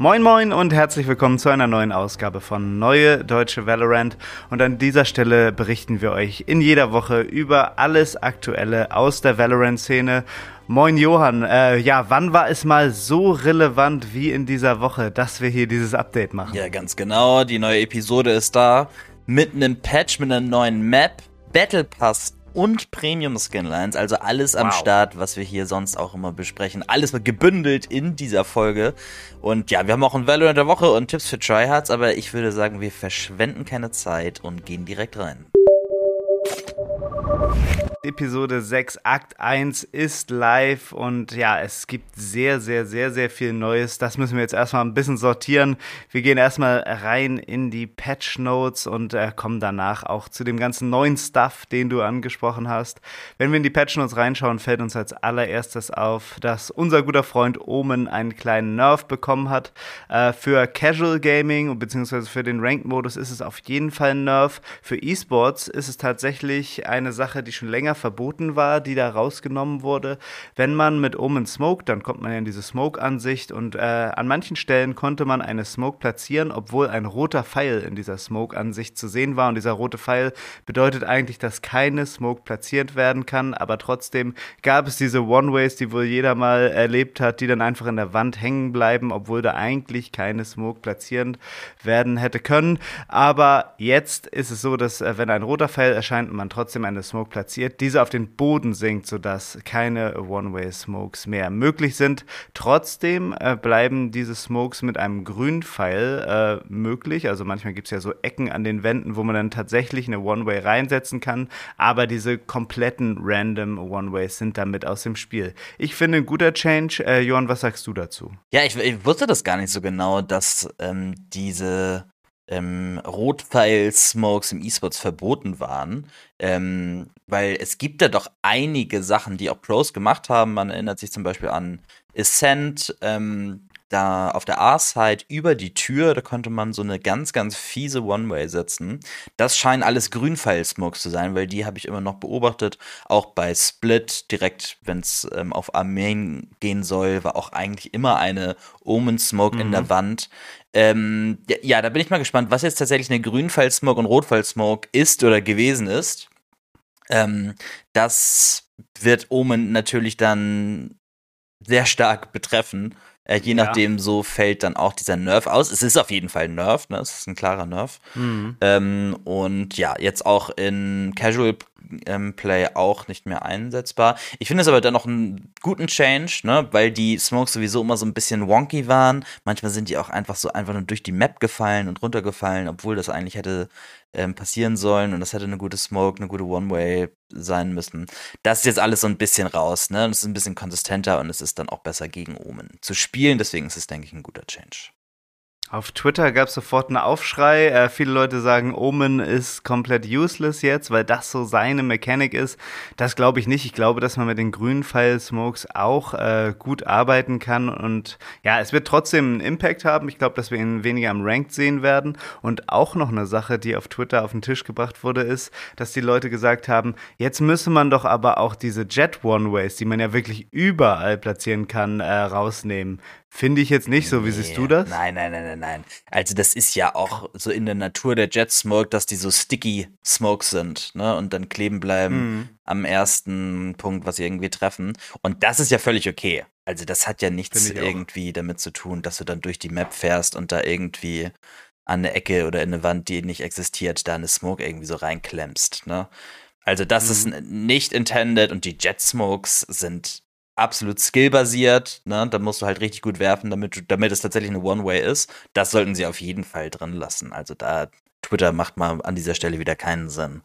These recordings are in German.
Moin Moin und herzlich willkommen zu einer neuen Ausgabe von Neue Deutsche Valorant, und an dieser Stelle berichten wir euch in jeder Woche über alles Aktuelle aus der Valorant-Szene. Moin Johann, ja, wann war es mal so relevant wie in dieser Woche, dass wir hier dieses Update machen? Ja, ganz genau, die neue Episode ist da, mit einem Patch, mit einer neuen Map, Battle Pass und Premium-Skinlines, also alles am Start, was wir hier sonst auch immer besprechen. Alles wird gebündelt in dieser Folge. Und ja, wir haben auch ein Valorant der Woche und Tipps für Tryhards, aber ich würde sagen, wir verschwenden keine Zeit und gehen direkt rein. Episode 6, Akt 1 ist live, und ja, es gibt sehr, sehr, sehr, sehr viel Neues. Das müssen wir jetzt erstmal ein bisschen sortieren. Wir gehen erstmal rein in die Patch Notes und kommen danach auch zu dem ganzen neuen Stuff, den du angesprochen hast. Wenn wir in die Patch Notes reinschauen, fällt uns als allererstes auf, dass unser guter Freund Omen einen kleinen Nerf bekommen hat. Für Casual Gaming bzw. für den Ranked-Modus ist es auf jeden Fall ein Nerf. Für E-Sports ist es tatsächlich eine Sache, die schon länger verboten war, die da rausgenommen wurde. Wenn man mit Omen Smoke, dann kommt man ja in diese Smoke-Ansicht, und an manchen Stellen konnte man eine Smoke platzieren, obwohl ein roter Pfeil in dieser Smoke-Ansicht zu sehen war, und dieser rote Pfeil bedeutet eigentlich, dass keine Smoke platziert werden kann, aber trotzdem gab es diese One-Ways, die wohl jeder mal erlebt hat, die dann einfach in der Wand hängen bleiben, obwohl da eigentlich keine Smoke platziert werden hätte können, aber jetzt ist es so, dass wenn ein roter Pfeil erscheint und man trotzdem eine Smoke platziert, diese auf den Boden sinkt, sodass keine One-Way-Smokes mehr möglich sind. Trotzdem bleiben diese Smokes mit einem grünen Pfeil möglich. Also manchmal gibt es ja so Ecken an den Wänden, wo man dann tatsächlich eine One-Way reinsetzen kann. Aber diese kompletten random One-Ways sind damit aus dem Spiel. Ich finde, ein guter Change. Johann, was sagst du dazu? Ja, ich wusste das gar nicht so genau, dass diese Rotpfeil-Smokes im E-Sports verboten waren, weil es gibt ja doch einige Sachen, die auch Pros gemacht haben. Man erinnert sich zum Beispiel an Ascend, da auf der A-Side über die Tür, da konnte man so eine ganz, ganz fiese One-Way setzen. Das scheinen alles Grünpfeil-Smokes zu sein, weil die habe ich immer noch beobachtet. Auch bei Split, direkt, wenn es auf Armeen gehen soll, war auch eigentlich immer eine Omen-Smoke in der Wand. Ja, da bin ich mal gespannt, was jetzt tatsächlich eine Grünpfeil-Smoke und Rotpfeil-Smoke ist oder gewesen ist. Das wird Omen natürlich dann sehr stark betreffen. Je nachdem, so fällt dann auch dieser Nerf aus. Es ist auf jeden Fall ein Nerf, ne? Es ist ein klarer Nerf. Und ja, jetzt auch in Casual Play auch nicht mehr einsetzbar. Ich finde es aber dann noch einen guten Change, ne? Weil die Smokes sowieso immer so ein bisschen wonky waren. Manchmal sind die auch einfach nur durch die Map gefallen und runtergefallen, obwohl das eigentlich hätte passieren sollen, und das hätte eine gute Smoke, eine gute One-Way sein müssen. Das ist jetzt alles so ein bisschen raus, ne? Das ist ein bisschen konsistenter, und es ist dann auch besser gegen Omen zu spielen, deswegen ist es, denke ich, ein guter Change. Auf Twitter gab es sofort einen Aufschrei. Viele Leute sagen, Omen ist komplett useless jetzt, weil das so seine Mechanik ist. Das glaube ich nicht. Ich glaube, dass man mit den grünen Pfeil-Smokes auch gut arbeiten kann. Und ja, es wird trotzdem einen Impact haben. Ich glaube, dass wir ihn weniger am Ranked sehen werden. Und auch noch eine Sache, die auf Twitter auf den Tisch gebracht wurde, ist, dass die Leute gesagt haben, jetzt müsse man doch aber auch diese Jet One-Ways, die man ja wirklich überall platzieren kann, rausnehmen. Finde ich jetzt nicht so. Wie siehst du das? Nein. Also das ist ja auch so in der Natur der Jet Smoke, dass die so sticky Smokes sind, ne? Und dann kleben bleiben am ersten Punkt, was sie irgendwie treffen. Und das ist ja völlig okay. Also das hat ja nichts irgendwie damit zu tun, dass du dann durch die Map fährst und da irgendwie an eine Ecke oder in eine Wand, die nicht existiert, da eine Smoke irgendwie so reinklemmst, ne? Also das ist nicht intended, und die Jet Smokes sind absolut skillbasiert, ne? Da musst du halt richtig gut werfen, damit es tatsächlich eine One-Way ist. Das sollten sie auf jeden Fall drin lassen. Also da, Twitter macht mal an dieser Stelle wieder keinen Sinn.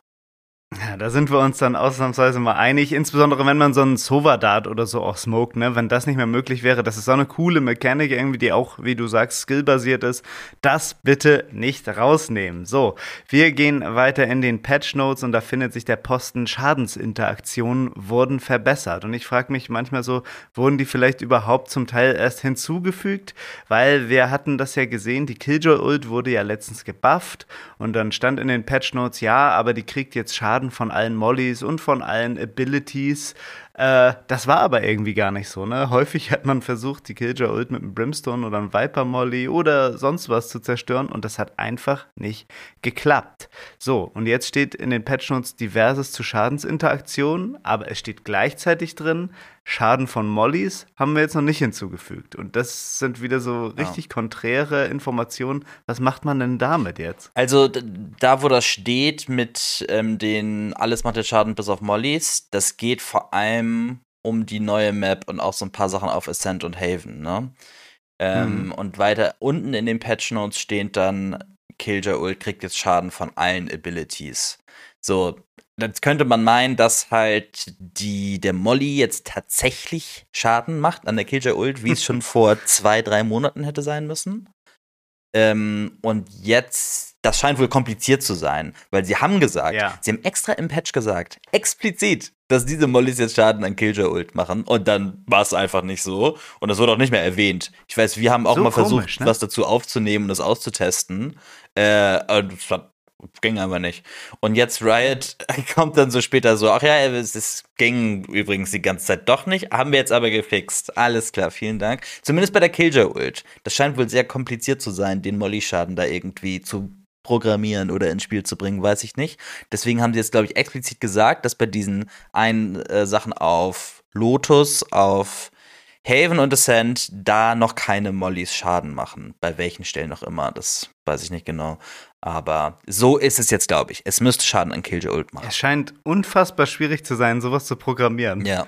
Ja, da sind wir uns dann ausnahmsweise mal einig, insbesondere wenn man so einen Sova-Dart oder so auch smoked, ne? Wenn das nicht mehr möglich wäre, das ist so eine coole Mechanik irgendwie, die auch, wie du sagst, skillbasiert ist, das bitte nicht rausnehmen. So, wir gehen weiter in den Patch Notes und da findet sich der Posten Schadensinteraktionen wurden verbessert und ich frage mich manchmal so, wurden die vielleicht überhaupt zum Teil erst hinzugefügt, weil wir hatten das ja gesehen, die Killjoy-Ult wurde ja letztens gebufft und dann stand in den Patch Notes, ja, aber die kriegt jetzt Schaden von allen Mollys und von allen Abilities. Das war aber irgendwie gar nicht so, ne? Häufig hat man versucht, die Killjoy-Ult mit einem Brimstone oder einem Viper-Molly oder sonst was zu zerstören und das hat einfach nicht geklappt. So, und jetzt steht in den Patchnotes diverses zu Schadensinteraktionen, aber es steht gleichzeitig drin, Schaden von Mollys haben wir jetzt noch nicht hinzugefügt. Und das sind wieder so richtig konträre Informationen. Was macht man denn damit jetzt? Also da, wo das steht mit den alles macht jetzt Schaden bis auf Mollys, das geht vor allem um die neue Map und auch so ein paar Sachen auf Ascend und Haven, ne? Und weiter unten in den Patch Notes steht dann, Killjoy Ult kriegt jetzt Schaden von allen Abilities. So, jetzt könnte man meinen, dass halt der Molly jetzt tatsächlich Schaden macht an der Killjoy-Ult, wie es schon vor 2-3 Monaten hätte sein müssen. Und jetzt, das scheint wohl kompliziert zu sein, weil sie haben gesagt, sie haben extra im Patch gesagt, explizit, dass diese Mollys jetzt Schaden an Killjoy-Ult machen und dann war es einfach nicht so und das wurde auch nicht mehr erwähnt. Ich weiß, wir haben auch so mal versucht, ne? Was dazu aufzunehmen und das auszutesten. Und das ging aber nicht. Und jetzt Riot kommt dann so später so, ach ja, es ging übrigens die ganze Zeit doch nicht, haben wir jetzt aber gefixt. Alles klar, vielen Dank. Zumindest bei der Killjoy-Ult. Das scheint wohl sehr kompliziert zu sein, den Molly-Schaden da irgendwie zu programmieren oder ins Spiel zu bringen, weiß ich nicht. Deswegen haben sie jetzt, glaube ich, explizit gesagt, dass bei diesen einen Sachen auf Lotus, auf Haven und Ascend da noch keine Mollys Schaden machen. Bei welchen Stellen noch immer, das weiß ich nicht genau. Aber so ist es jetzt, glaube ich. Es müsste Schaden an Killjoy Ult machen. Es scheint unfassbar schwierig zu sein, sowas zu programmieren. Ja.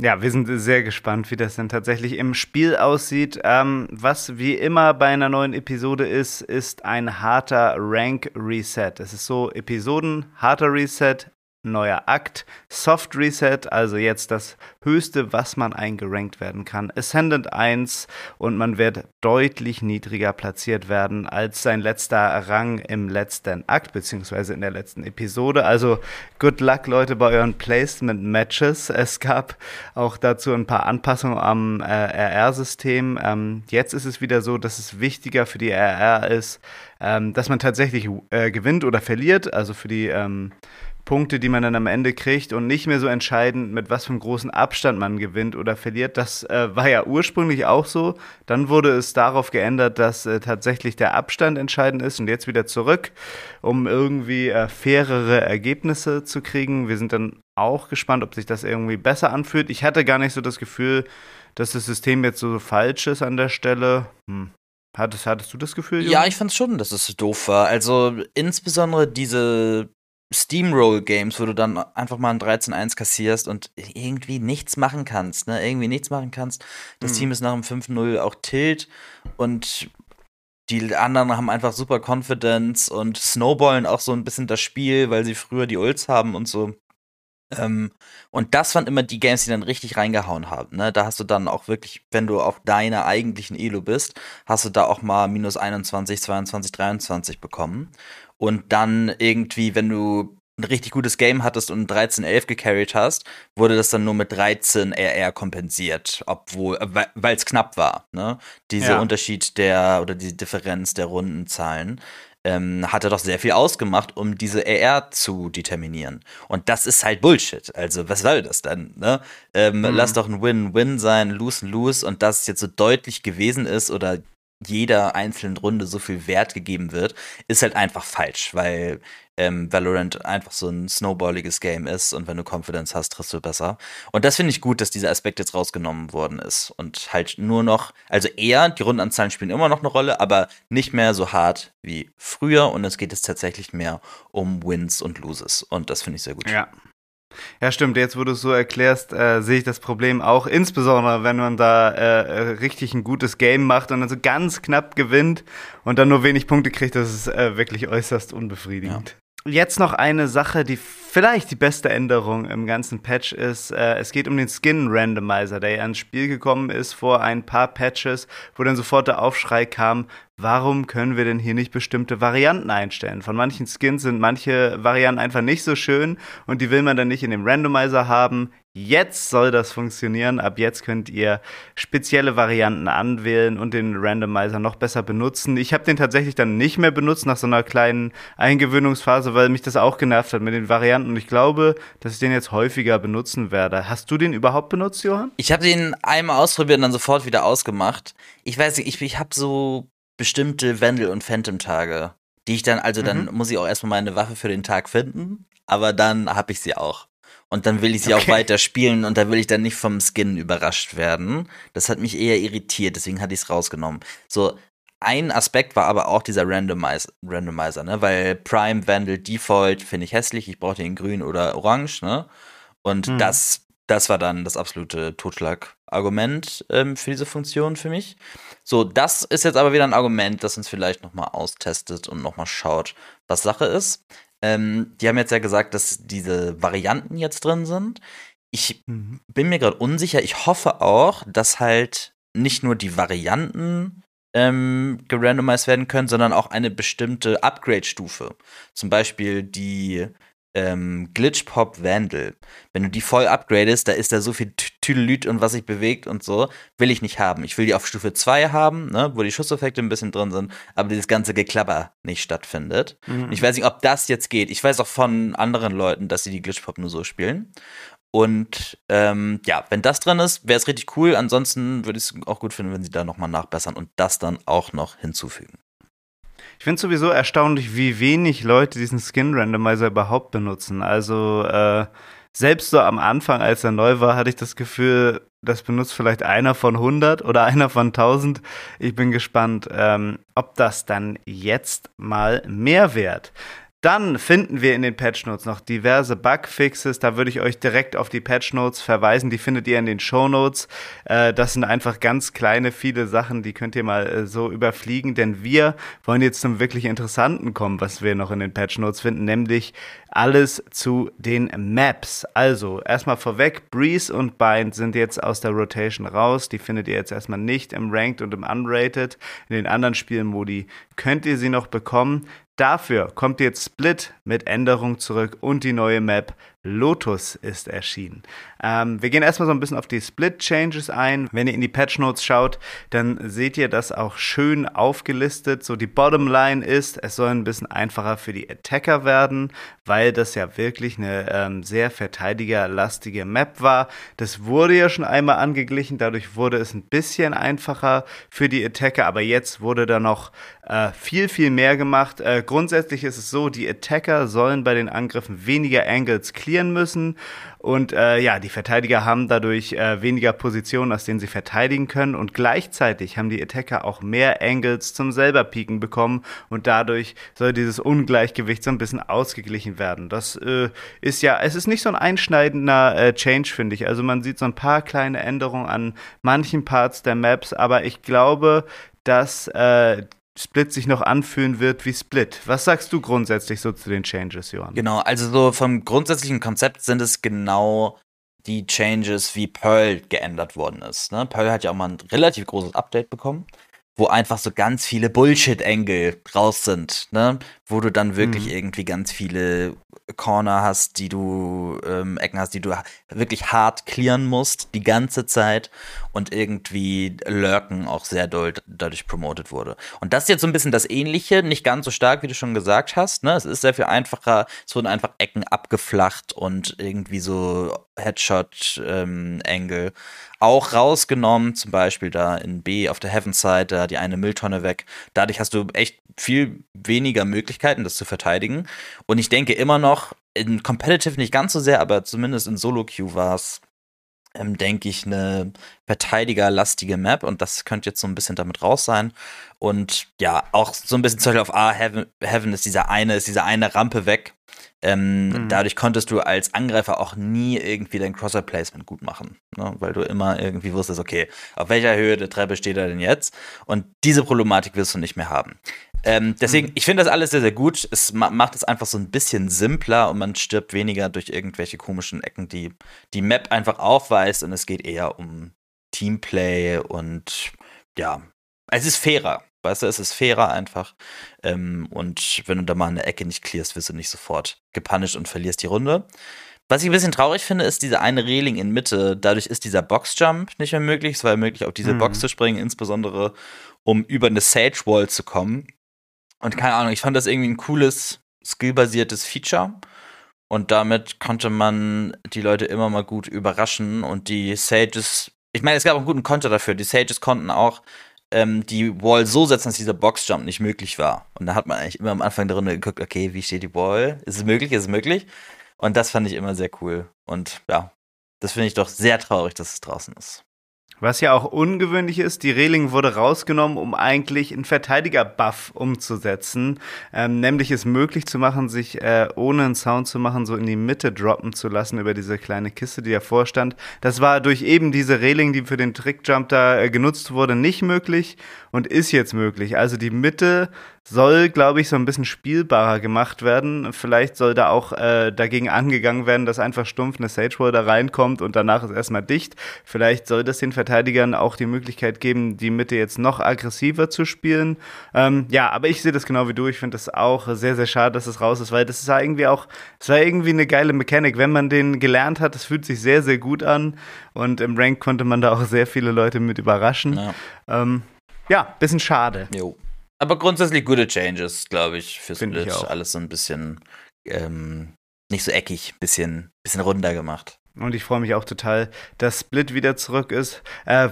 Ja, wir sind sehr gespannt, wie das denn tatsächlich im Spiel aussieht. Was wie immer bei einer neuen Episode ist ein harter Rank-Reset. Es ist so, Episoden, harter Reset, neuer Akt, Soft Reset, also jetzt das Höchste, was man eingerankt werden kann, Ascendant 1 und man wird deutlich niedriger platziert werden als sein letzter Rang im letzten Akt, beziehungsweise in der letzten Episode, also good luck Leute bei euren Placement Matches, es gab auch dazu ein paar Anpassungen am RR-System, jetzt ist es wieder so, dass es wichtiger für die RR ist, dass man tatsächlich gewinnt oder verliert, also für die Punkte, die man dann am Ende kriegt und nicht mehr so entscheidend, mit was für einem großen Abstand man gewinnt oder verliert. Das war ja ursprünglich auch so. Dann wurde es darauf geändert, dass tatsächlich der Abstand entscheidend ist und jetzt wieder zurück, um irgendwie fairere Ergebnisse zu kriegen. Wir sind dann auch gespannt, ob sich das irgendwie besser anfühlt. Ich hatte gar nicht so das Gefühl, dass das System jetzt so falsch ist an der Stelle. Hattest du das Gefühl, Junge? Ja, ich fand schon, dass es doof war. Also insbesondere diese Steamroll-Games, wo du dann einfach mal ein 13-1 kassierst und irgendwie nichts machen kannst, ne? Das Team ist nach dem 5-0 auch tilt und die anderen haben einfach super Confidence und snowballen auch so ein bisschen das Spiel, weil sie früher die Ults haben und so. Und das waren immer die Games, die dann richtig reingehauen haben, ne? Da hast du dann auch wirklich, wenn du auf deiner eigentlichen Elo bist, hast du da auch mal minus 21, 22, 23 bekommen. Und dann irgendwie, wenn du ein richtig gutes Game hattest und 13-11 gecarried hast, wurde das dann nur mit 13 RR kompensiert, obwohl, weil es knapp war, ne? Dieser Unterschied oder diese Differenz der Rundenzahlen hatte doch sehr viel ausgemacht, um diese RR zu determinieren. Und das ist halt Bullshit. Also, was soll das denn, ne? Lass doch ein Win-Win sein, Lose-Lose. Und dass es jetzt so deutlich gewesen ist oder jeder einzelnen Runde so viel Wert gegeben wird, ist halt einfach falsch, weil Valorant einfach so ein snowballiges Game ist und wenn du Confidence hast, triffst du besser. Und das finde ich gut, dass dieser Aspekt jetzt rausgenommen worden ist und halt nur noch, also eher, die Rundenanzahlen spielen immer noch eine Rolle, aber nicht mehr so hart wie früher und es geht jetzt tatsächlich mehr um Wins und Loses und das finde ich sehr gut. Ja, stimmt. Jetzt, wo du es so erklärst, sehe ich das Problem auch. Insbesondere, wenn man da richtig ein gutes Game macht und dann so ganz knapp gewinnt und dann nur wenig Punkte kriegt, das ist wirklich äußerst unbefriedigend. Ja. Jetzt noch eine Sache, die vielleicht die beste Änderung im ganzen Patch ist. Es geht um den Skin-Randomizer, der ja ins Spiel gekommen ist vor ein paar Patches, wo dann sofort der Aufschrei kam, warum können wir denn hier nicht bestimmte Varianten einstellen? Von manchen Skins sind manche Varianten einfach nicht so schön und die will man dann nicht in dem Randomizer haben. Jetzt soll das funktionieren. Ab jetzt könnt ihr spezielle Varianten anwählen und den Randomizer noch besser benutzen. Ich habe den tatsächlich dann nicht mehr benutzt nach so einer kleinen Eingewöhnungsphase, weil mich das auch genervt hat mit den Varianten. Und ich glaube, dass ich den jetzt häufiger benutzen werde. Hast du den überhaupt benutzt, Johann? Ich habe den einmal ausprobiert und dann sofort wieder ausgemacht. Ich weiß nicht, ich habe so bestimmte Wendel- und Phantom-Tage, die ich dann, dann muss ich auch erstmal meine Waffe für den Tag finden, aber dann habe ich sie auch. Und dann will ich sie auch weiter spielen und da will ich dann nicht vom Skin überrascht werden. Das hat mich eher irritiert, deswegen hatte ich es rausgenommen. So, ein Aspekt war aber auch dieser Randomizer, ne? Weil Prime, Vandal, Default finde ich hässlich, ich brauchte ihn grün oder orange, ne? Und das war dann das absolute Totschlagargument für diese Funktion für mich. So, das ist jetzt aber wieder ein Argument, das uns vielleicht nochmal austestet und nochmal schaut, was Sache ist. Die haben jetzt ja gesagt, dass diese Varianten jetzt drin sind. Ich bin mir gerade unsicher. Ich hoffe auch, dass halt nicht nur die Varianten gerandomized werden können, sondern auch eine bestimmte Upgrade-Stufe. Zum Beispiel die Glitchpop Vandal. Wenn du die voll upgradest, da ist da so viel Tüdelüt und was sich bewegt und so, will ich nicht haben. Ich will die auf Stufe 2 haben, ne, wo die Schusseffekte ein bisschen drin sind, aber dieses ganze Geklapper nicht stattfindet. Mhm. Ich weiß nicht, ob das jetzt geht. Ich weiß auch von anderen Leuten, dass sie die Glitchpop nur so spielen. Und wenn das drin ist, wäre es richtig cool. Ansonsten würde ich es auch gut finden, wenn sie da nochmal nachbessern und das dann auch noch hinzufügen. Ich finde es sowieso erstaunlich, wie wenig Leute diesen Skin-Randomizer überhaupt benutzen. Also selbst so am Anfang, als er neu war, hatte ich das Gefühl, das benutzt vielleicht einer von 100 oder einer von 1000. Ich bin gespannt, ob das dann jetzt mal mehr wird. Dann finden wir in den Patch Notes noch diverse Bugfixes. Da würde ich euch direkt auf die Patch Notes verweisen. Die findet ihr in den Shownotes. Das sind einfach ganz kleine, viele Sachen, die könnt ihr mal so überfliegen. Denn wir wollen jetzt zum wirklich Interessanten kommen, was wir noch in den Patch Notes finden, nämlich alles zu den Maps. Also, erstmal vorweg, Breeze und Bind sind jetzt aus der Rotation raus. Die findet ihr jetzt erstmal nicht im Ranked und im Unrated. In den anderen Spielmodi könnt ihr sie noch bekommen. Dafür kommt jetzt Split mit Änderung zurück und die neue Map Lotus ist erschienen. Wir gehen erstmal so ein bisschen auf die Split-Changes ein. Wenn ihr in die Patch-Notes schaut, dann seht ihr das auch schön aufgelistet. So die Bottomline ist, es soll ein bisschen einfacher für die Attacker werden, weil das ja wirklich eine sehr verteidigerlastige Map war. Das wurde ja schon einmal angeglichen, dadurch wurde es ein bisschen einfacher für die Attacker, aber jetzt wurde da noch viel, viel mehr gemacht. Grundsätzlich ist es so, die Attacker sollen bei den Angriffen weniger Angles clearen müssen und die Verteidiger haben dadurch weniger Positionen, aus denen sie verteidigen können und gleichzeitig haben die Attacker auch mehr Angles zum selber Pieken bekommen und dadurch soll dieses Ungleichgewicht so ein bisschen ausgeglichen werden. Das es ist nicht so ein einschneidender Change, finde ich. Also man sieht so ein paar kleine Änderungen an manchen Parts der Maps, aber ich glaube, dass Split sich noch anfühlen wird wie Split. Was sagst du grundsätzlich so zu den Changes, Johann? Genau, also so vom grundsätzlichen Konzept sind es genau die Changes, wie Pearl geändert worden ist. Ne? Pearl hat ja auch mal ein relativ großes Update bekommen, wo einfach so ganz viele Bullshit-Engel raus sind, ne? Wo du dann wirklich irgendwie ganz viele Corner hast, die du Ecken hast, die du wirklich hart clearen musst die ganze Zeit und irgendwie Lurken auch sehr doll dadurch promotet wurde. Und das ist jetzt so ein bisschen das Ähnliche, nicht ganz so stark, wie du schon gesagt hast, ne? Es ist sehr viel einfacher, es wurden einfach Ecken abgeflacht und irgendwie so Headshot-Engel auch rausgenommen, zum Beispiel da in B auf der Heaven-Side, da die eine Mülltonne weg. Dadurch hast du echt viel weniger Möglichkeiten, das zu verteidigen. Und ich denke immer noch, in Competitive nicht ganz so sehr, aber zumindest in Solo-Queue war es, denke ich, eine verteidigerlastige Map und das könnte jetzt so ein bisschen damit raus sein. Und ja, auch so ein bisschen zum Beispiel auf A, Heaven ist diese eine Rampe weg. Dadurch konntest du als Angreifer auch nie irgendwie dein Crosshair-Placement gut machen, ne? Weil du immer irgendwie wusstest, okay, auf welcher Höhe der Treppe steht er denn jetzt? Und diese Problematik wirst du nicht mehr haben. Deswegen, ich finde das alles sehr, sehr gut. Es macht es einfach so ein bisschen simpler und man stirbt weniger durch irgendwelche komischen Ecken, die die Map einfach aufweist. Und es geht eher um Teamplay und ja, es ist fairer. Weißt du, es ist fairer einfach. Und wenn du da mal eine Ecke nicht clearst, wirst du nicht sofort gepunished und verlierst die Runde. Was ich ein bisschen traurig finde, ist diese eine Reling in Mitte. Dadurch ist dieser Boxjump nicht mehr möglich. Es war ja möglich, auf diese Box zu springen, insbesondere um über eine Sage-Wall zu kommen. Und keine Ahnung, ich fand das irgendwie ein cooles, skillbasiertes Feature. Und damit konnte man die Leute immer mal gut überraschen. Und die Sages, ich meine, es gab einen guten Konter dafür. Die Sages konnten auch die Wall so setzen, dass dieser Boxjump nicht möglich war. Und da hat man eigentlich immer am Anfang der Runde geguckt, okay, wie steht die Wall? Ist es möglich? Ist es möglich? Und das fand ich immer sehr cool. Und ja, das finde ich doch sehr traurig, dass es draußen ist. Was ja auch ungewöhnlich ist, die Reling wurde rausgenommen, um eigentlich einen Verteidiger-Buff umzusetzen. Nämlich es möglich zu machen, sich ohne einen Sound zu machen, so in die Mitte droppen zu lassen über diese kleine Kiste, die davor stand. Das war durch eben diese Reling, die für den Trickjump da genutzt wurde, nicht möglich und ist jetzt möglich. Also die Mitte soll, glaube ich, so ein bisschen spielbarer gemacht werden. Vielleicht soll da auch dagegen angegangen werden, dass einfach stumpf eine Sage-Wall da reinkommt und danach ist erstmal dicht. Vielleicht soll das den Verteidigern auch die Möglichkeit geben, die Mitte jetzt noch aggressiver zu spielen. Ja, aber ich sehe das genau wie du. Ich finde das auch sehr, sehr schade, dass es raus ist, weil das war irgendwie auch, es war irgendwie eine geile Mechanik. Wenn man den gelernt hat, das fühlt sich sehr, sehr gut an und im Rank konnte man da auch sehr viele Leute mit überraschen. Ja, bisschen schade. Jo. Aber grundsätzlich gute Changes, glaube ich, für Split. Ich alles so ein bisschen nicht so eckig, bisschen runder gemacht. Und ich freue mich auch total, dass Split wieder zurück ist.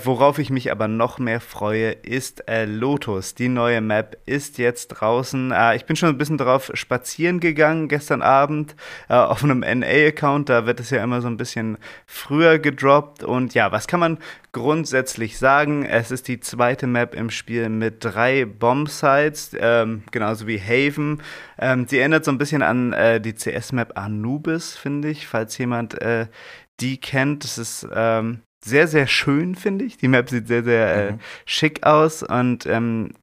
Worauf ich mich aber noch mehr freue, ist Lotus. Die neue Map ist jetzt draußen. Ich bin schon ein bisschen drauf spazieren gegangen gestern Abend auf einem NA-Account. Da wird es ja immer so ein bisschen früher gedroppt. Und ja, was kann man grundsätzlich sagen? Es ist die zweite Map im Spiel mit 3 Bombsites, genauso wie Haven. Sie erinnert so ein bisschen an die CS-Map Anubis, finde ich, falls jemand die kennt. Das ist sehr, sehr schön, finde ich. Die Map sieht sehr, sehr schick aus. Und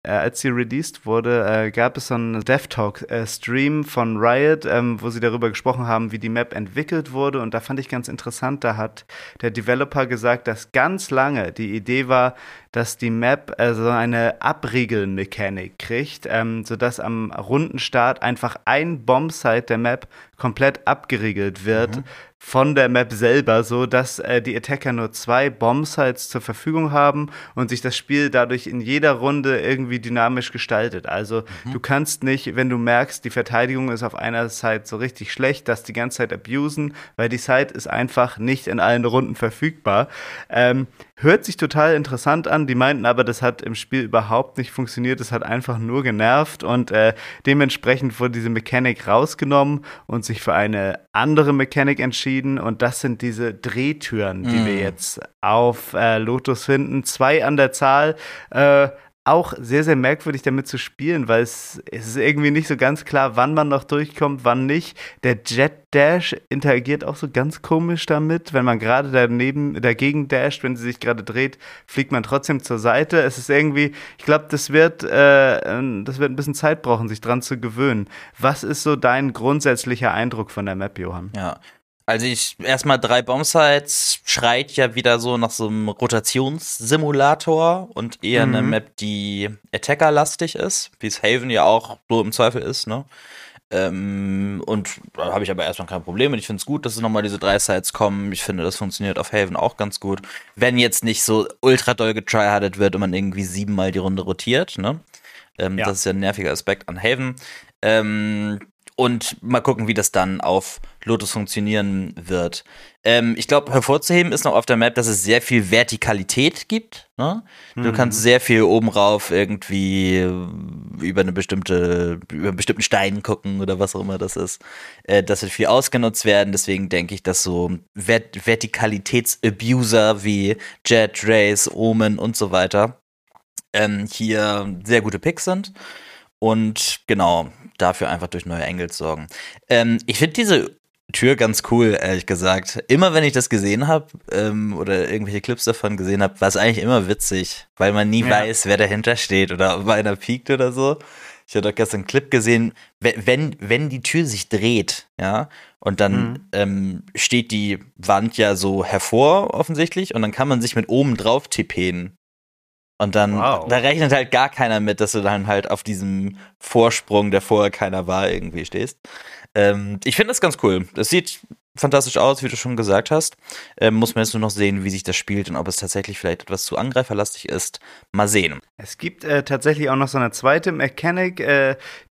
als sie released wurde, gab es so einen Dev-Talk-Stream von Riot, wo sie darüber gesprochen haben, wie die Map entwickelt wurde. Und da fand ich ganz interessant, da hat der Developer gesagt, dass ganz lange die Idee war, dass die Map so eine Abriegelmechanik kriegt, sodass am Rundenstart einfach ein Bombsite der Map komplett abgeriegelt wird von der Map selber, so dass die Attacker nur 2 Bombsites zur Verfügung haben und sich das Spiel dadurch in jeder Runde irgendwie dynamisch gestaltet. Also du kannst nicht, wenn du merkst, die Verteidigung ist auf einer Side so richtig schlecht, das die ganze Zeit abusen, weil die Side ist einfach nicht in allen Runden verfügbar. Hört sich total interessant an, die meinten aber, das hat im Spiel überhaupt nicht funktioniert, es hat einfach nur genervt und dementsprechend wurde diese Mechanik rausgenommen und sich für eine andere Mechanik entschieden und das sind diese Drehtüren, die wir jetzt auf Lotus finden, 2 an der Zahl, auch sehr, sehr merkwürdig damit zu spielen, weil es ist irgendwie nicht so ganz klar, wann man noch durchkommt, wann nicht. Der Jet-Dash interagiert auch so ganz komisch damit. Wenn man gerade dagegen dasht, wenn sie sich gerade dreht, fliegt man trotzdem zur Seite. Es ist irgendwie, ich glaube, das wird ein bisschen Zeit brauchen, sich dran zu gewöhnen. Was ist so dein grundsätzlicher Eindruck von der Map, Johann? Ja, also erstmal 3 Bombsites schreit ja wieder so nach so einem Rotationssimulator und eher eine Map, die Attacker-lastig ist, wie es Haven ja auch so im Zweifel ist, ne? Und da habe ich aber erstmal kein Problem mit. Ich finde es gut, dass es nochmal diese 3 Sides kommen. Ich finde, das funktioniert auf Haven auch ganz gut. Wenn jetzt nicht so ultra doll getryhardet wird und man irgendwie 7-mal die Runde rotiert, ne? Das ist ja ein nerviger Aspekt an Haven. Und mal gucken, wie das dann auf Lotus funktionieren wird. Ich glaube, hervorzuheben ist noch auf der Map, dass es sehr viel Vertikalität gibt. Ne? Du kannst sehr viel oben rauf irgendwie über einen bestimmten Stein gucken oder was auch immer das ist. Das wird viel ausgenutzt werden. Deswegen denke ich, dass so Vertikalitäts-Abuser wie Jet, Raze, Omen und so weiter hier sehr gute Picks sind. Und genau, dafür einfach durch neue Angles sorgen. Ich finde diese Tür ganz cool, ehrlich gesagt. Immer wenn ich das gesehen habe oder irgendwelche Clips davon gesehen habe, war es eigentlich immer witzig, weil man nie weiß, wer dahinter steht oder ob einer piekt oder so. Ich hatte auch gestern einen Clip gesehen, wenn die Tür sich dreht, ja, und dann steht die Wand ja so hervor offensichtlich und dann kann man sich mit oben drauf tippen. Und dann, da rechnet halt gar keiner mit, dass du dann halt auf diesem Vorsprung, der vorher keiner war, irgendwie stehst. Ich finde das ganz cool. Das sieht fantastisch aus, wie du schon gesagt hast. Muss man jetzt nur noch sehen, wie sich das spielt und ob es tatsächlich vielleicht etwas zu angreiferlastig ist. Mal sehen. Es gibt tatsächlich auch noch so eine zweite Mechanik,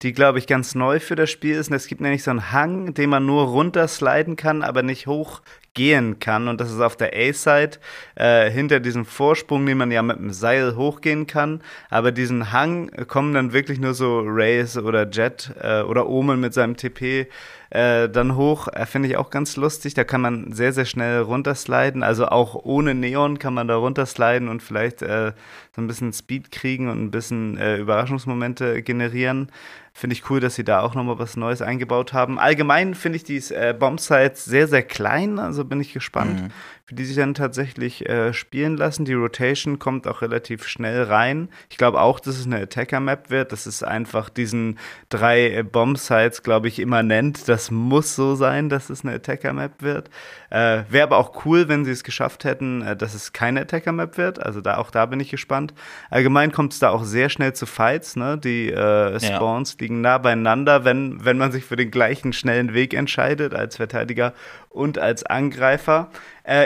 die, glaube ich, ganz neu für das Spiel ist. Und es gibt nämlich so einen Hang, den man nur runtersliden kann, aber nicht hoch gehen kann, und das ist auf der A-Side hinter diesem Vorsprung, den man ja mit dem Seil hochgehen kann, aber diesen Hang kommen dann wirklich nur so Raze oder Jet oder Omen mit seinem TP dann hoch, finde ich auch ganz lustig, da kann man sehr, sehr schnell runtersliden, also auch ohne Neon kann man da runtersliden und vielleicht so ein bisschen Speed kriegen und ein bisschen Überraschungsmomente generieren. Finde ich cool, dass sie da auch nochmal was Neues eingebaut haben. Allgemein finde ich die Bombsites sehr, sehr klein, also bin ich gespannt, wie die sich dann tatsächlich spielen lassen. Die Rotation kommt auch relativ schnell rein. Ich glaube auch, dass es eine Attacker-Map wird. Das ist einfach diesen 3 Bombsites, glaube ich, immanent. Das muss so sein, dass es eine Attacker-Map wird. Wäre aber auch cool, wenn sie es geschafft hätten, dass es keine Attacker-Map wird. Also da, auch da bin ich gespannt. Allgemein kommt es da auch sehr schnell zu Fights, ne? Die Spawns, liegen nah beieinander, wenn man sich für den gleichen schnellen Weg entscheidet, als Verteidiger und als Angreifer.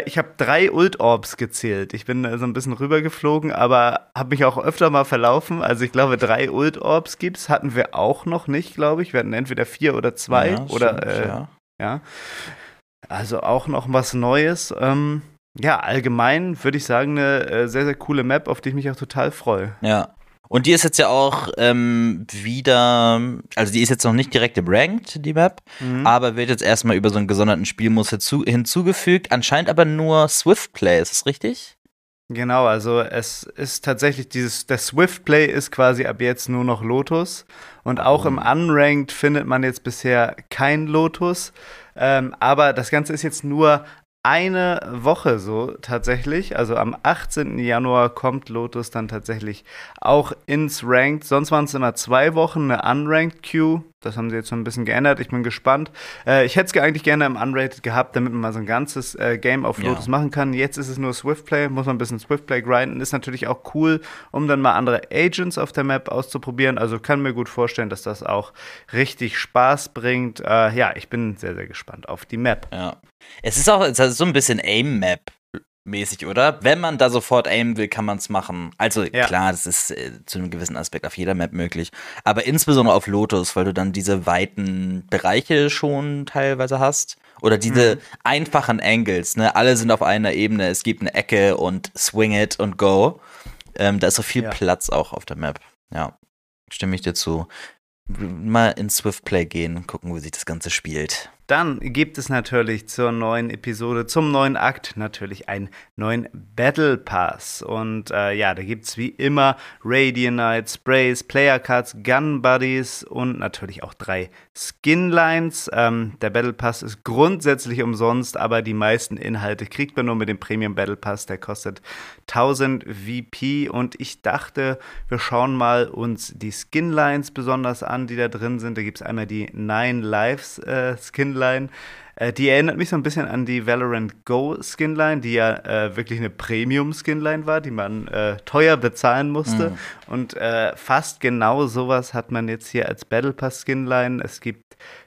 Ich habe 3 Ult-Orbs gezählt. Ich bin so ein bisschen rübergeflogen, aber habe mich auch öfter mal verlaufen. Also ich glaube, 3 Ult-Orbs gibt's. Hatten wir auch noch nicht, glaube ich. Wir hatten entweder 4 oder 2. Ja, oder stimmt, ja. Also auch noch was Neues. Ja, allgemein würde ich sagen, eine sehr, sehr coole Map, auf die ich mich auch total freue. Ja. Und die ist jetzt ja auch wieder, also die ist jetzt noch nicht direkt im Ranked, die Map, aber wird jetzt erstmal über so einen gesonderten Spielmodus hinzugefügt, anscheinend aber nur Swift Play, ist das richtig? Genau, also es ist tatsächlich der Swift Play ist quasi ab jetzt nur noch Lotus und auch im Unranked findet man jetzt bisher kein Lotus, aber das Ganze ist jetzt nur eine Woche so tatsächlich, also am 18. Januar kommt Lotus dann tatsächlich auch ins Ranked, sonst waren es immer 2 Wochen eine Unranked Queue, das haben sie jetzt so ein bisschen geändert, ich bin gespannt. Ich hätte es eigentlich gerne im Unrated gehabt, damit man mal so ein ganzes Game auf Lotus machen kann, jetzt ist es nur Swiftplay, muss man ein bisschen Swiftplay grinden, ist natürlich auch cool, um dann mal andere Agents auf der Map auszuprobieren, also kann mir gut vorstellen, dass das auch richtig Spaß bringt. Ja, ich bin sehr, sehr gespannt auf die Map. Ja. Es ist auch so ein bisschen Aim-Map-mäßig, oder? Wenn man da sofort aimen will, kann man es machen. Also klar, das ist zu einem gewissen Aspekt auf jeder Map möglich. Aber insbesondere auf Lotus, weil du dann diese weiten Bereiche schon teilweise hast. Oder diese einfachen Angles, ne? Alle sind auf einer Ebene, es gibt eine Ecke und swing it und go. Da ist so viel Platz auch auf der Map. Ja, stimme ich dir zu. Mal in Swift Play gehen und gucken, wie sich das Ganze spielt. Dann gibt es natürlich zur neuen Episode, zum neuen Akt natürlich einen neuen Battle Pass. Und ja, da gibt es wie immer Radianites, Sprays, Player Cards, Gun Buddies und natürlich auch 3 Skinlines. Der Battle Pass ist grundsätzlich umsonst, aber die meisten Inhalte kriegt man nur mit dem Premium Battle Pass. Der kostet 1000 VP und ich dachte, wir schauen mal uns die Skinlines besonders an, die da drin sind. Da gibt es einmal die 9 Lives Skinline. Die erinnert mich so ein bisschen an die Valorant Go Skinline, die ja wirklich eine Premium Skinline war, die man teuer bezahlen musste. Und fast genau sowas hat man jetzt hier als Battle Pass Skinline. Es gibt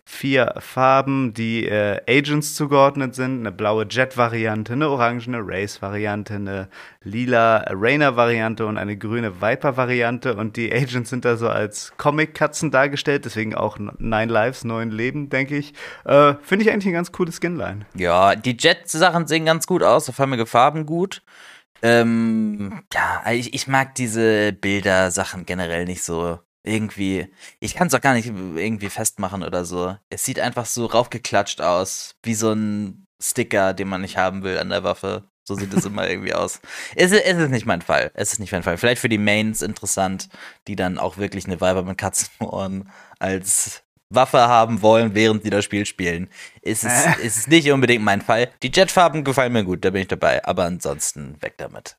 4 Farben, die Agents zugeordnet sind. Eine blaue Jet-Variante, eine orangene Raze-Variante, eine lila Rainer-Variante und eine grüne Viper-Variante. Und die Agents sind da so als Comic-Katzen dargestellt, deswegen auch 9 Lives, 9 Leben, denke ich. Finde ich eigentlich eine ganz coole Skinline. Ja, die Jet-Sachen sehen ganz gut aus, da fallen mir Farben gut. Ja, ich mag diese Bilder-Sachen generell nicht so. Irgendwie, ich kann es auch gar nicht irgendwie festmachen oder so. Es sieht einfach so raufgeklatscht aus, wie so ein Sticker, den man nicht haben will an der Waffe. So sieht es immer irgendwie aus. Es ist nicht mein Fall. Vielleicht für die Mains interessant, die dann auch wirklich eine Viper mit Katzenohren als Waffe haben wollen, während sie das Spiel spielen. Es ist nicht unbedingt mein Fall. Die Jetfarben gefallen mir gut, da bin ich dabei. Aber ansonsten weg damit.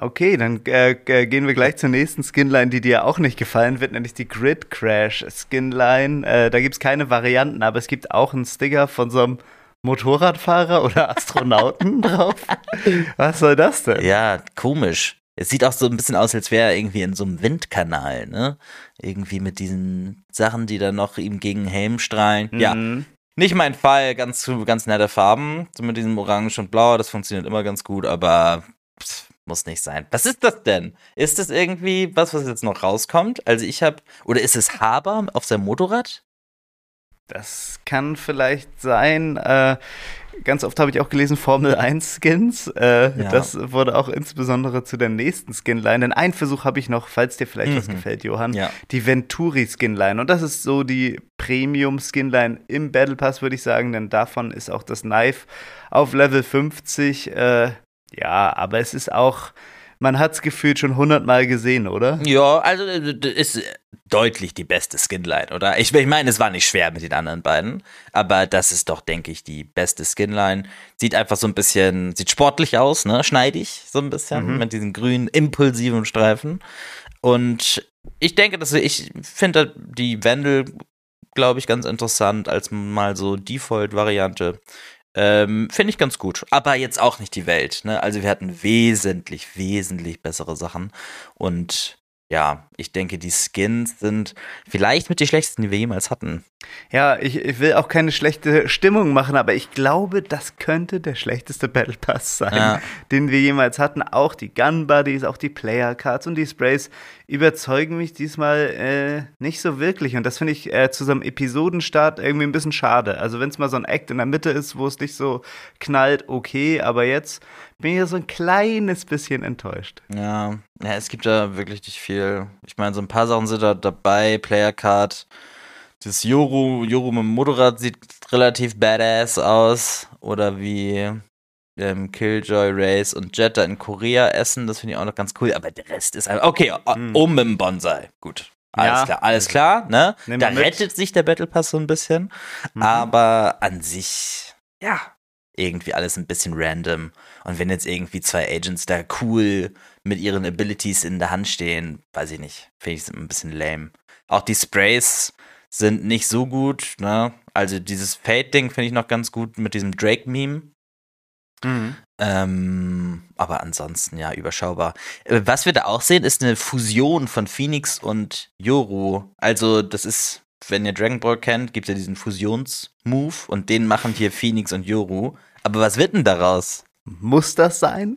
Okay, dann gehen wir gleich zur nächsten Skinline, die dir auch nicht gefallen wird, nämlich die Grid Crash Skinline. Da gibt es keine Varianten, aber es gibt auch einen Sticker von so einem Motorradfahrer oder Astronauten drauf. Was soll das denn? Ja, komisch. Es sieht auch so ein bisschen aus, als wäre er irgendwie in so einem Windkanal, ne? Irgendwie mit diesen Sachen, die dann noch ihm gegen Helm strahlen. Mhm. Ja, nicht mein Fall. Ganz nette Farben. So mit diesem Orange und Blau, das funktioniert immer ganz gut, aber muss nicht sein. Was ist das denn? Ist das irgendwie was jetzt noch rauskommt? Also oder ist es Haber auf seinem Motorrad? Das kann vielleicht sein. Ganz oft habe ich auch gelesen, Formel 1 Skins. Ja. Das wurde auch insbesondere zu der nächsten Skinline. Denn einen Versuch habe ich noch, falls dir vielleicht was gefällt, Johann. Ja. Die Venturi Skinline. Und das ist so die Premium Skinline im Battle Pass, würde ich sagen. Denn davon ist auch das Knife auf Level 50. Ja, aber es ist auch, man hat es gefühlt schon 100-mal gesehen, oder? Ja, also ist deutlich die beste Skinline, oder? Ich meine, es war nicht schwer mit den anderen beiden, aber das ist doch, denke ich, die beste Skinline. Sieht einfach so ein bisschen, sieht sportlich aus, ne? Schneidig so ein bisschen mit diesen grünen, impulsiven Streifen. Und ich denke, ich finde die Wendel, glaube ich, ganz interessant als mal so Default-Variante. Finde ich ganz gut, aber jetzt auch nicht die Welt, ne? Also wir hatten wesentlich bessere Sachen und ja, ich denke, die Skins sind vielleicht mit die schlechtesten, die wir jemals hatten. Ja, ich will auch keine schlechte Stimmung machen, aber ich glaube, das könnte der schlechteste Battle Pass sein, den wir jemals hatten. Auch die Gun Buddies, auch die Player Cards und die Sprays überzeugen mich diesmal nicht so wirklich. Und das finde ich zu so einem Episodenstart irgendwie ein bisschen schade. Also wenn es mal so ein Akt in der Mitte ist, wo es nicht so knallt, okay, aber jetzt bin ich ja so ein kleines bisschen enttäuscht. Ja, es gibt da wirklich nicht viel. Ich meine, so ein paar Sachen sind da dabei. Player Card, das Yoru mit dem Motorrad sieht relativ badass aus. Oder wie Killjoy, Raze und Jet da in Korea essen. Das finde ich auch noch ganz cool. Aber der Rest ist einfach okay, mit dem Bonsai. Gut. Alles klar, ne? Da rettet sich der Battle Pass so ein bisschen. Aber an sich, ja, irgendwie alles ein bisschen random. Und wenn jetzt irgendwie zwei Agents da cool mit ihren Abilities in der Hand stehen, weiß ich nicht, finde ich es ein bisschen lame. Auch die Sprays sind nicht so gut, ne? Also dieses Fade-Ding finde ich noch ganz gut mit diesem Drake-Meme. Aber ansonsten, ja, überschaubar. Was wir da auch sehen, ist eine Fusion von Phoenix und Yoru. Also das ist, wenn ihr Dragon Ball kennt, gibt es ja diesen Fusions-Move und den machen hier Phoenix und Yoru. Aber was wird denn daraus? Muss das sein?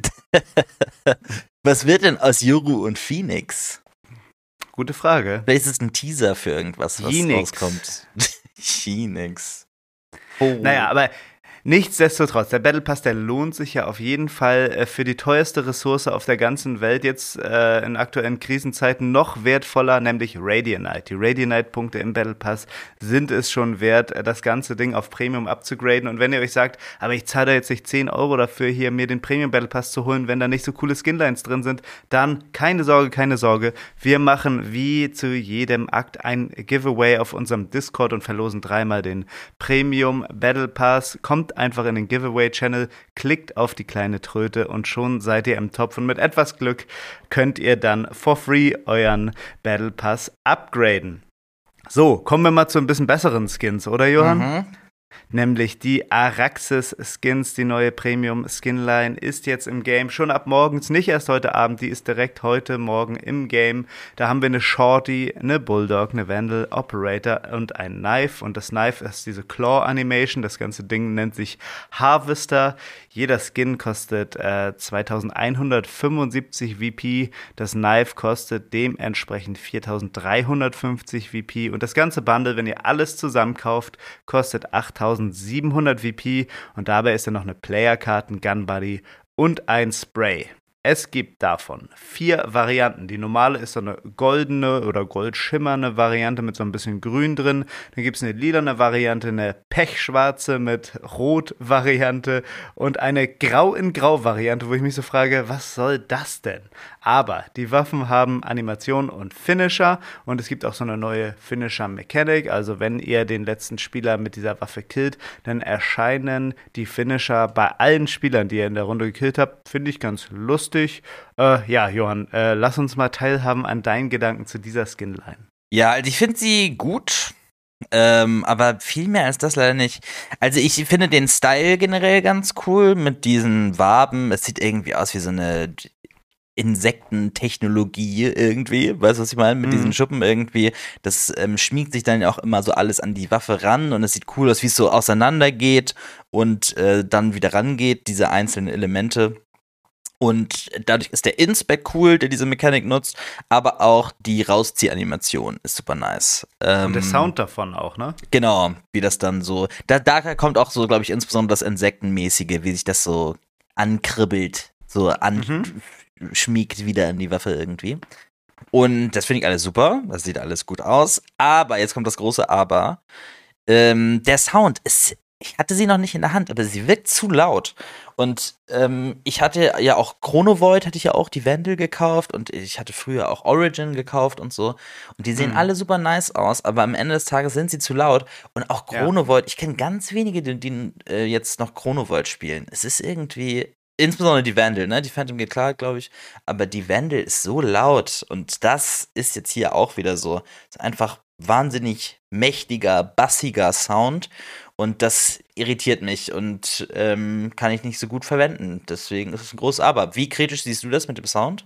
Was wird denn aus Yoru und Phoenix? Gute Frage. Vielleicht ist es ein Teaser für irgendwas, was rauskommt. Phoenix. Oh. Naja, aber nichtsdestotrotz, der Battle Pass, der lohnt sich ja auf jeden Fall für die teuerste Ressource auf der ganzen Welt jetzt in aktuellen Krisenzeiten noch wertvoller, nämlich Radianite. Die Radianite-Punkte im Battle Pass sind es schon wert, das ganze Ding auf Premium abzugraden. Und wenn ihr euch sagt, aber ich zahle da jetzt nicht 10 Euro dafür, hier mir den Premium Battle Pass zu holen, wenn da nicht so coole Skinlines drin sind, dann keine Sorge. Wir machen wie zu jedem Akt ein Giveaway auf unserem Discord und verlosen 3-mal den Premium Battle Pass. Kommt einfach in den Giveaway-Channel, klickt auf die kleine Tröte und schon seid ihr im Topf. Und mit etwas Glück könnt ihr dann for free euren Battle Pass upgraden. So, kommen wir mal zu ein bisschen besseren Skins, oder Johann? Nämlich die Araxis-Skins, die neue Premium-Skinline, ist jetzt im Game, schon ab morgens, nicht erst heute Abend, die ist direkt heute Morgen im Game. Da haben wir eine Shorty, eine Bulldog, eine Vandal, Operator und ein Knife. Und das Knife ist diese Claw-Animation, das ganze Ding nennt sich Harvester. Jeder Skin kostet 2175 VP, das Knife kostet dementsprechend 4350 VP. Und das ganze Bundle, wenn ihr alles zusammenkauft, kostet 8700 VP und dabei ist ja noch eine Player-Card, ein Gun Buddy und ein Spray. Es gibt davon 4 Varianten. Die normale ist so eine goldene oder goldschimmernde Variante mit so ein bisschen Grün drin. Dann gibt es eine lilane Variante, eine pechschwarze mit Rot-Variante und eine Grau-in-Grau-Variante, wo ich mich so frage, was soll das denn? Aber die Waffen haben Animation und Finisher und es gibt auch so eine neue Finisher-Mechanik. Also wenn ihr den letzten Spieler mit dieser Waffe killt, dann erscheinen die Finisher bei allen Spielern, die ihr in der Runde gekillt habt. Finde ich ganz lustig. lustig. Ja, Johann, lass uns mal teilhaben an deinen Gedanken zu dieser Skinline. Ja, also ich finde sie gut, aber viel mehr als das leider nicht. Also ich finde den Style generell ganz cool mit diesen Waben. Es sieht irgendwie aus wie so eine Insektentechnologie irgendwie, weißt du, was ich meine? Mit diesen Schuppen irgendwie, das schmiegt sich dann auch immer so alles an die Waffe ran und es sieht cool aus, wie es so auseinander geht und dann wieder rangeht, diese einzelnen Elemente. Und dadurch ist der Inspec cool, der diese Mechanik nutzt, aber auch die Rausziehanimation ist super nice. Und der Sound davon auch, ne? Genau, wie das dann so, da kommt auch so, glaube ich, insbesondere das Insektenmäßige, wie sich das so ankribbelt, so schmiegt wieder an die Waffe irgendwie. Und das finde ich alles super. Das sieht alles gut aus. Aber, jetzt kommt das große Aber. Der Sound ist, ich hatte sie noch nicht in der Hand, aber sie wirkt zu laut. Und ich hatte ja auch Chrono Void, hatte ich ja auch die Vandal gekauft und ich hatte früher auch Origin gekauft und so. Und die sehen alle super nice aus, aber am Ende des Tages sind sie zu laut. Und auch Chrono Void, ich kenne ganz wenige, die jetzt noch Chrono Void spielen. Es ist irgendwie, insbesondere die Vandal, ne? Die Phantom geht klar, glaube ich. Aber die Vandal ist so laut. Und das ist jetzt hier auch wieder so. Ist einfach wahnsinnig mächtiger, bassiger Sound. Und das irritiert mich und kann ich nicht so gut verwenden. Deswegen ist es ein großes Aber. Wie kritisch siehst du das mit dem Sound?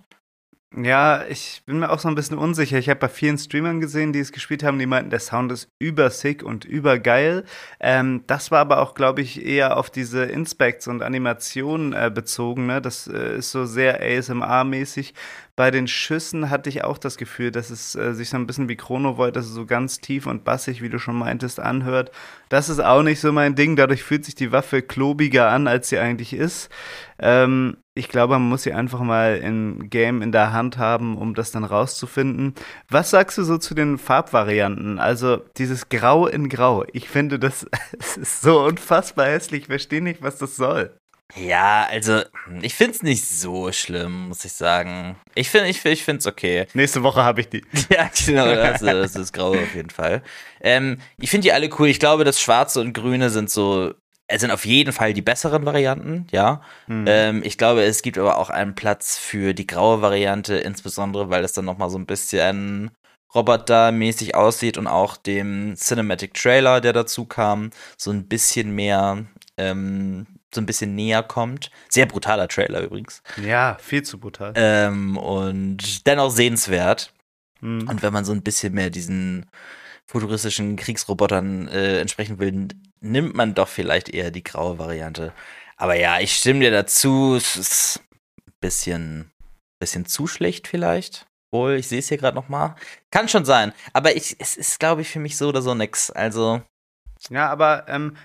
Ja, ich bin mir auch so ein bisschen unsicher. Ich habe bei vielen Streamern gesehen, die es gespielt haben, die meinten, der Sound ist übersick und übergeil. Das war aber auch, glaube ich, eher auf diese Inspects und Animationen bezogen. Ne? Das ist so sehr ASMR-mäßig. Bei den Schüssen hatte ich auch das Gefühl, dass es sich so ein bisschen wie Chrono Void, dass es so ganz tief und bassig, wie du schon meintest, anhört. Das ist auch nicht so mein Ding. Dadurch fühlt sich die Waffe klobiger an, als sie eigentlich ist. Ich glaube, man muss sie einfach mal im Game in der Hand haben, um das dann rauszufinden. Was sagst du so zu den Farbvarianten? Also dieses Grau in Grau. Ich finde, das ist so unfassbar hässlich. Ich verstehe nicht, was das soll. Ja, also ich find's nicht so schlimm, muss ich sagen. Ich find's okay. Nächste Woche habe ich die. Ja, genau, das ist grau auf jeden Fall. Ich finde die alle cool. Ich glaube, das Schwarze und Grüne sind auf jeden Fall die besseren Varianten, ja. Ich glaube, es gibt aber auch einen Platz für die graue Variante, insbesondere, weil es dann nochmal so ein bisschen robotermäßig aussieht und auch dem Cinematic Trailer, der dazu kam, so ein bisschen mehr, so ein bisschen näher kommt. Sehr brutaler Trailer übrigens. Ja, viel zu brutal. Und dennoch sehenswert. Und wenn man so ein bisschen mehr diesen futuristischen Kriegsrobotern entsprechen will, nimmt man doch vielleicht eher die graue Variante. Aber ja, ich stimme dir dazu. Es ist ein bisschen zu schlecht vielleicht. Wohl, ich sehe es hier gerade noch mal. Kann schon sein. Aber es ist, glaube ich, für mich so oder so nix. Also ja, aber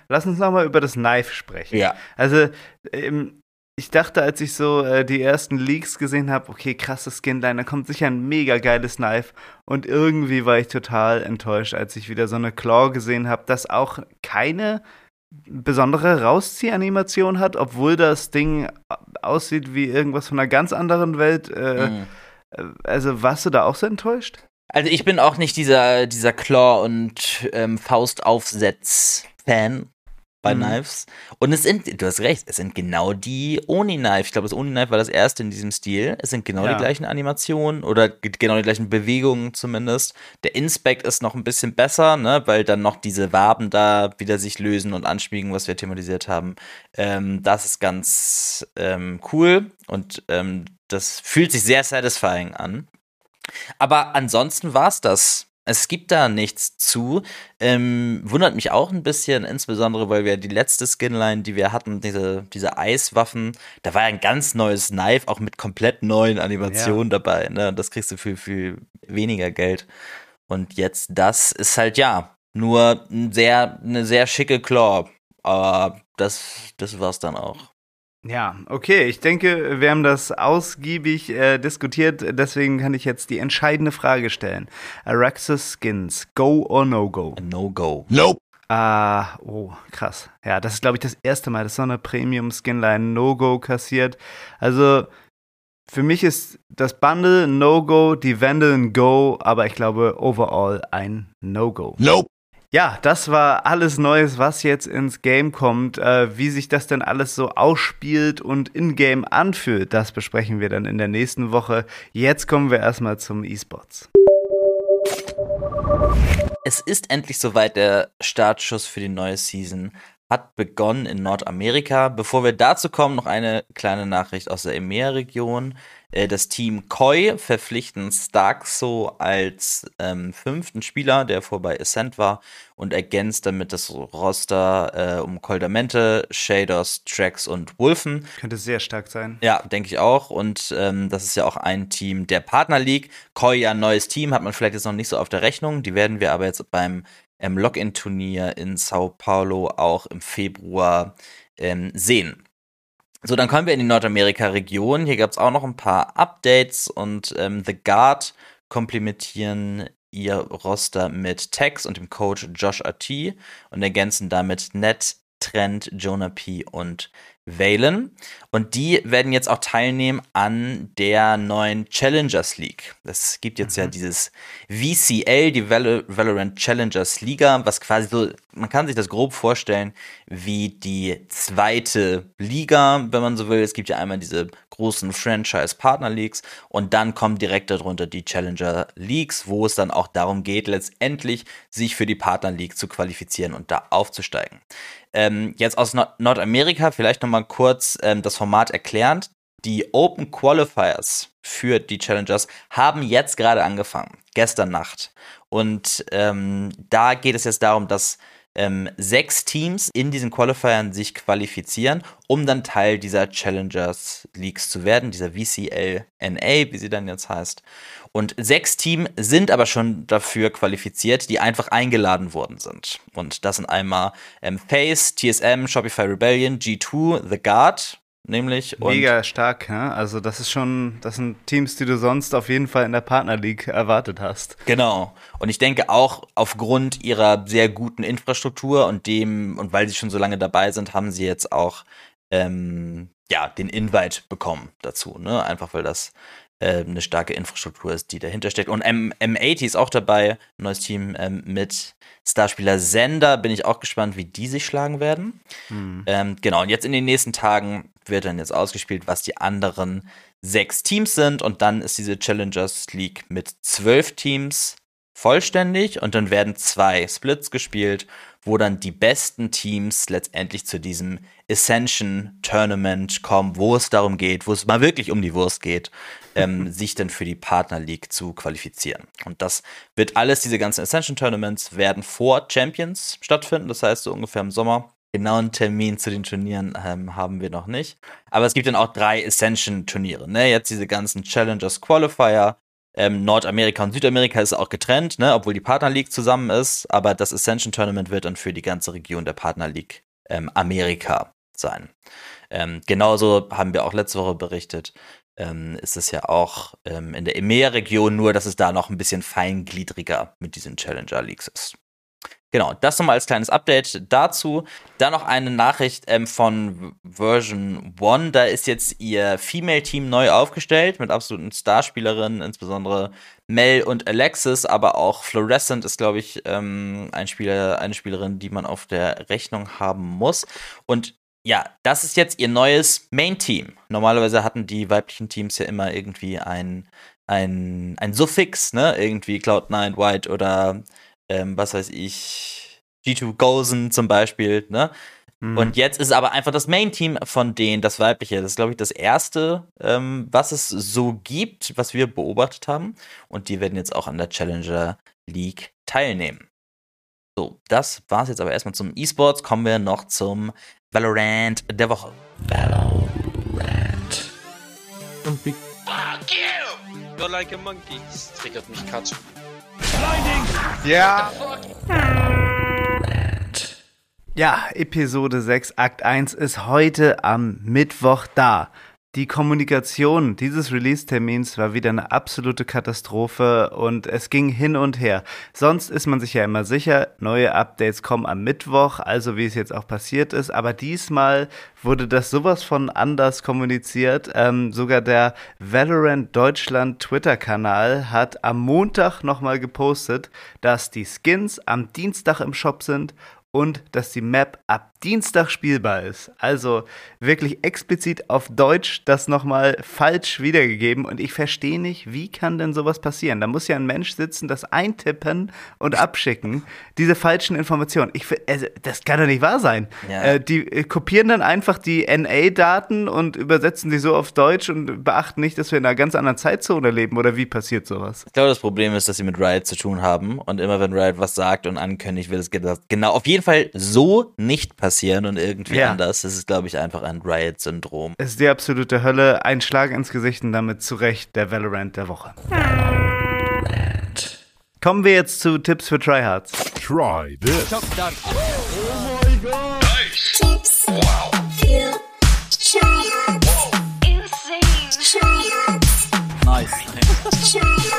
lass uns nochmal über das Knife sprechen. Ja. Also, ich dachte, als ich so die ersten Leaks gesehen habe, okay, krasse Skinline, da kommt sicher ein mega geiles Knife. Und irgendwie war ich total enttäuscht, als ich wieder so eine Claw gesehen habe, dass auch keine besondere Rausziehanimation hat, obwohl das Ding aussieht wie irgendwas von einer ganz anderen Welt. Also, warst du da auch so enttäuscht? Also ich bin auch nicht dieser Claw- und Faustaufsatz-Fan bei Knives. Und es sind, du hast recht, es sind genau die Oni-Knife. Ich glaube, das Oni-Knife war das erste in diesem Stil. Es sind genau die gleichen Animationen oder genau die gleichen Bewegungen zumindest. Der Inspect ist noch ein bisschen besser, ne, weil dann noch diese Waben da wieder sich lösen und anschmiegen, was wir thematisiert haben. Das ist ganz cool und das fühlt sich sehr satisfying an. Aber ansonsten war's das. Es gibt da nichts zu. Wundert mich auch ein bisschen, insbesondere, weil wir die letzte Skinline, die wir hatten, diese Eiswaffen, da war ja ein ganz neues Knife, auch mit komplett neuen Animationen dabei. Ne? Das kriegst du viel, viel weniger Geld. Und jetzt das ist halt, nur eine sehr schicke Claw. Aber das war's dann auch. Ja, okay, ich denke, wir haben das ausgiebig diskutiert, deswegen kann ich jetzt die entscheidende Frage stellen. Araxes Skins, go or no go? No go. Nope. Ah, oh, krass. Ja, das ist, glaube ich, das erste Mal, dass so eine Premium-Skinline no go kassiert. Also, für mich ist das Bundle no go, die Vandal ein go, aber ich glaube, overall ein no go. Nope. Ja, das war alles Neues, was jetzt ins Game kommt. Wie sich das denn alles so ausspielt und in-game anfühlt, das besprechen wir dann in der nächsten Woche. Jetzt kommen wir erstmal zum E-Sports. Es ist endlich soweit, der Startschuss für die neue Season hat begonnen in Nordamerika. Bevor wir dazu kommen, noch eine kleine Nachricht aus der EMEA-Region. Das Team Koi verpflichten Starkso als fünften Spieler, der vorbei Ascend war, und ergänzt damit das Roster um Coldamente, Shaders, Trax und Wolfen. Könnte sehr stark sein. Ja, denke ich auch. Und das ist ja auch ein Team der Partner League. Koi, ja, ein neues Team, hat man vielleicht jetzt noch nicht so auf der Rechnung. Die werden wir aber jetzt beim Login-Turnier in Sao Paulo auch im Februar sehen. So, dann kommen wir in die Nordamerika-Region. Hier gab es auch noch ein paar Updates und The Guard komplementieren ihr Roster mit Tex und dem Coach Josh Ati und ergänzen damit Ned, Trent, Jonah P. und Valen. Und die werden jetzt auch teilnehmen an der neuen Challengers League. Es gibt jetzt ja dieses VCL, die Valorant Challengers Liga, was quasi so, man kann sich das grob vorstellen, wie die zweite Liga, wenn man so will. Es gibt ja einmal diese großen Franchise-Partner-Leagues und dann kommen direkt darunter die Challenger Leagues, wo es dann auch darum geht, letztendlich sich für die Partner League zu qualifizieren und da aufzusteigen. Jetzt aus Nordamerika vielleicht nochmal kurz das Format erklärend. Die Open Qualifiers für die Challengers haben jetzt gerade angefangen, gestern Nacht. Und da geht es jetzt darum, dass 6 Teams in diesen Qualifiern sich qualifizieren, um dann Teil dieser Challengers Leagues zu werden, dieser VCLNA, wie sie dann jetzt heißt. Und 6 Teams sind aber schon dafür qualifiziert, die einfach eingeladen worden sind. Und das sind einmal FaZe, TSM, Shopify Rebellion, G2, The Guard nämlich. Und mega stark, ne? Also das sind Teams, die du sonst auf jeden Fall in der Partner League erwartet hast. Genau. Und ich denke auch aufgrund ihrer sehr guten Infrastruktur und weil sie schon so lange dabei sind, haben sie jetzt auch den Invite bekommen dazu, ne? Einfach weil das eine starke Infrastruktur ist, die dahinter steckt. Und M80 ist auch dabei, ein neues Team mit Starspieler Sender. Bin ich auch gespannt, wie die sich schlagen werden. Genau, und jetzt in den nächsten Tagen wird dann jetzt ausgespielt, was die anderen 6 Teams sind. Und dann ist diese Challengers League mit 12 Teams vollständig. Und dann werden 2 Splits gespielt, wo dann die besten Teams letztendlich zu diesem Ascension-Tournament kommen, wo es darum geht, wo es mal wirklich um die Wurst geht, sich dann für die Partner League zu qualifizieren. Und das wird alles, diese ganzen Ascension-Tournaments werden vor Champions stattfinden, das heißt so ungefähr im Sommer. Genau einen Termin zu den Turnieren haben wir noch nicht. Aber es gibt dann auch 3 Ascension-Turniere, ne? Jetzt diese ganzen Challengers-Qualifier, Nordamerika und Südamerika ist auch getrennt, ne, obwohl die Partner League zusammen ist, aber das Ascension Tournament wird dann für die ganze Region der Partner League Amerika sein. Genauso haben wir auch letzte Woche berichtet, ist es ja auch in der EMEA-Region, nur dass es da noch ein bisschen feingliedriger mit diesen Challenger Leagues ist. Genau, das nochmal als kleines Update dazu. Dann noch eine Nachricht von Version 1. Da ist jetzt ihr Female-Team neu aufgestellt mit absoluten Starspielerinnen, insbesondere Mel und Alexis, aber auch Fluorescent ist, glaube ich, eine Spielerin, die man auf der Rechnung haben muss. Und ja, das ist jetzt ihr neues Main-Team. Normalerweise hatten die weiblichen Teams ja immer irgendwie ein Suffix, ne? Irgendwie Cloud9, White oder was weiß ich, G2 Gozen zum Beispiel, ne? Und jetzt ist aber einfach das Main-Team von denen, das weibliche, das ist, glaube ich, das erste, was es so gibt, was wir beobachtet haben. Und die werden jetzt auch an der Challenger League teilnehmen. So, das war's jetzt aber erstmal zum E-Sports. Kommen wir noch zum Valorant der Woche. Valorant. Und Big Fuck you! You're like a monkey. Das triggert mich Katsch. Ja. Ja, Episode 6, Akt 1 ist heute am Mittwoch da. Die Kommunikation dieses Release-Termins war wieder eine absolute Katastrophe und es ging hin und her. Sonst ist man sich ja immer sicher, neue Updates kommen am Mittwoch, also wie es jetzt auch passiert ist. Aber diesmal wurde das sowas von anders kommuniziert. Sogar der Valorant Deutschland Twitter-Kanal hat am Montag nochmal gepostet, dass die Skins am Dienstag im Shop sind und dass die Map ab Dienstag spielbar ist. Also wirklich explizit auf Deutsch das nochmal falsch wiedergegeben. Und ich verstehe nicht, wie kann denn sowas passieren? Da muss ja ein Mensch sitzen, das eintippen und abschicken. Diese falschen Informationen. Das kann doch nicht wahr sein. Ja. Die kopieren dann einfach die NA-Daten und übersetzen sie so auf Deutsch und beachten nicht, dass wir in einer ganz anderen Zeitzone leben. Oder wie passiert sowas? Ich glaube, das Problem ist, dass sie mit Riot zu tun haben. Und immer wenn Riot was sagt und ankündigt, wird es genau auf jeden Fall so nicht passieren und irgendwie anders. Das ist, glaube ich, einfach ein Riot-Syndrom. Es ist die absolute Hölle. Ein Schlag ins Gesicht und damit zu Recht der Valorant der Woche. Kommen wir jetzt zu Tipps für Tryhards. Try this. Top down. Oh mein Gott. Nice. Tipps für Tryhards. Wow. Insane. Tryhards. Nice. Tryhards.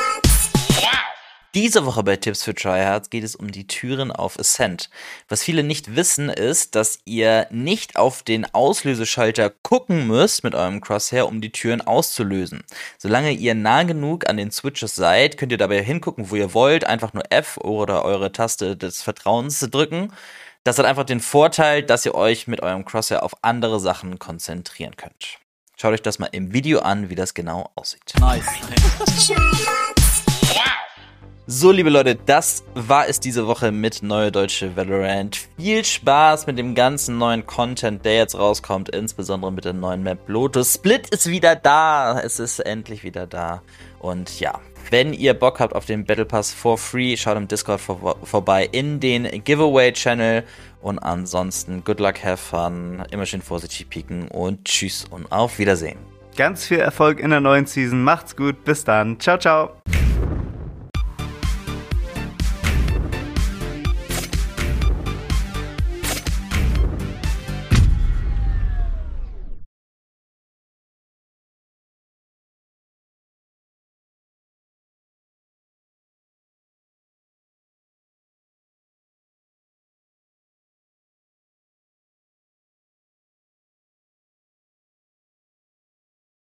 Diese Woche bei Tipps für Tryhards geht es um die Türen auf Ascend. Was viele nicht wissen, ist, dass ihr nicht auf den Auslöseschalter gucken müsst mit eurem Crosshair, um die Türen auszulösen. Solange ihr nah genug an den Switches seid, könnt ihr dabei hingucken, wo ihr wollt. Einfach nur F oder eure Taste des Vertrauens drücken. Das hat einfach den Vorteil, dass ihr euch mit eurem Crosshair auf andere Sachen konzentrieren könnt. Schaut euch das mal im Video an, wie das genau aussieht. Nice. So, liebe Leute, das war es diese Woche mit Neue Deutsche Valorant. Viel Spaß mit dem ganzen neuen Content, der jetzt rauskommt, insbesondere mit der neuen Map Lotus. Split ist wieder da, es ist endlich wieder da. Und ja, wenn ihr Bock habt auf den Battle Pass for free, schaut im Discord vorbei in den Giveaway-Channel. Und ansonsten, good luck, have fun, immer schön vorsichtig pieken und tschüss und auf Wiedersehen. Ganz viel Erfolg in der neuen Season, macht's gut, bis dann, ciao, ciao.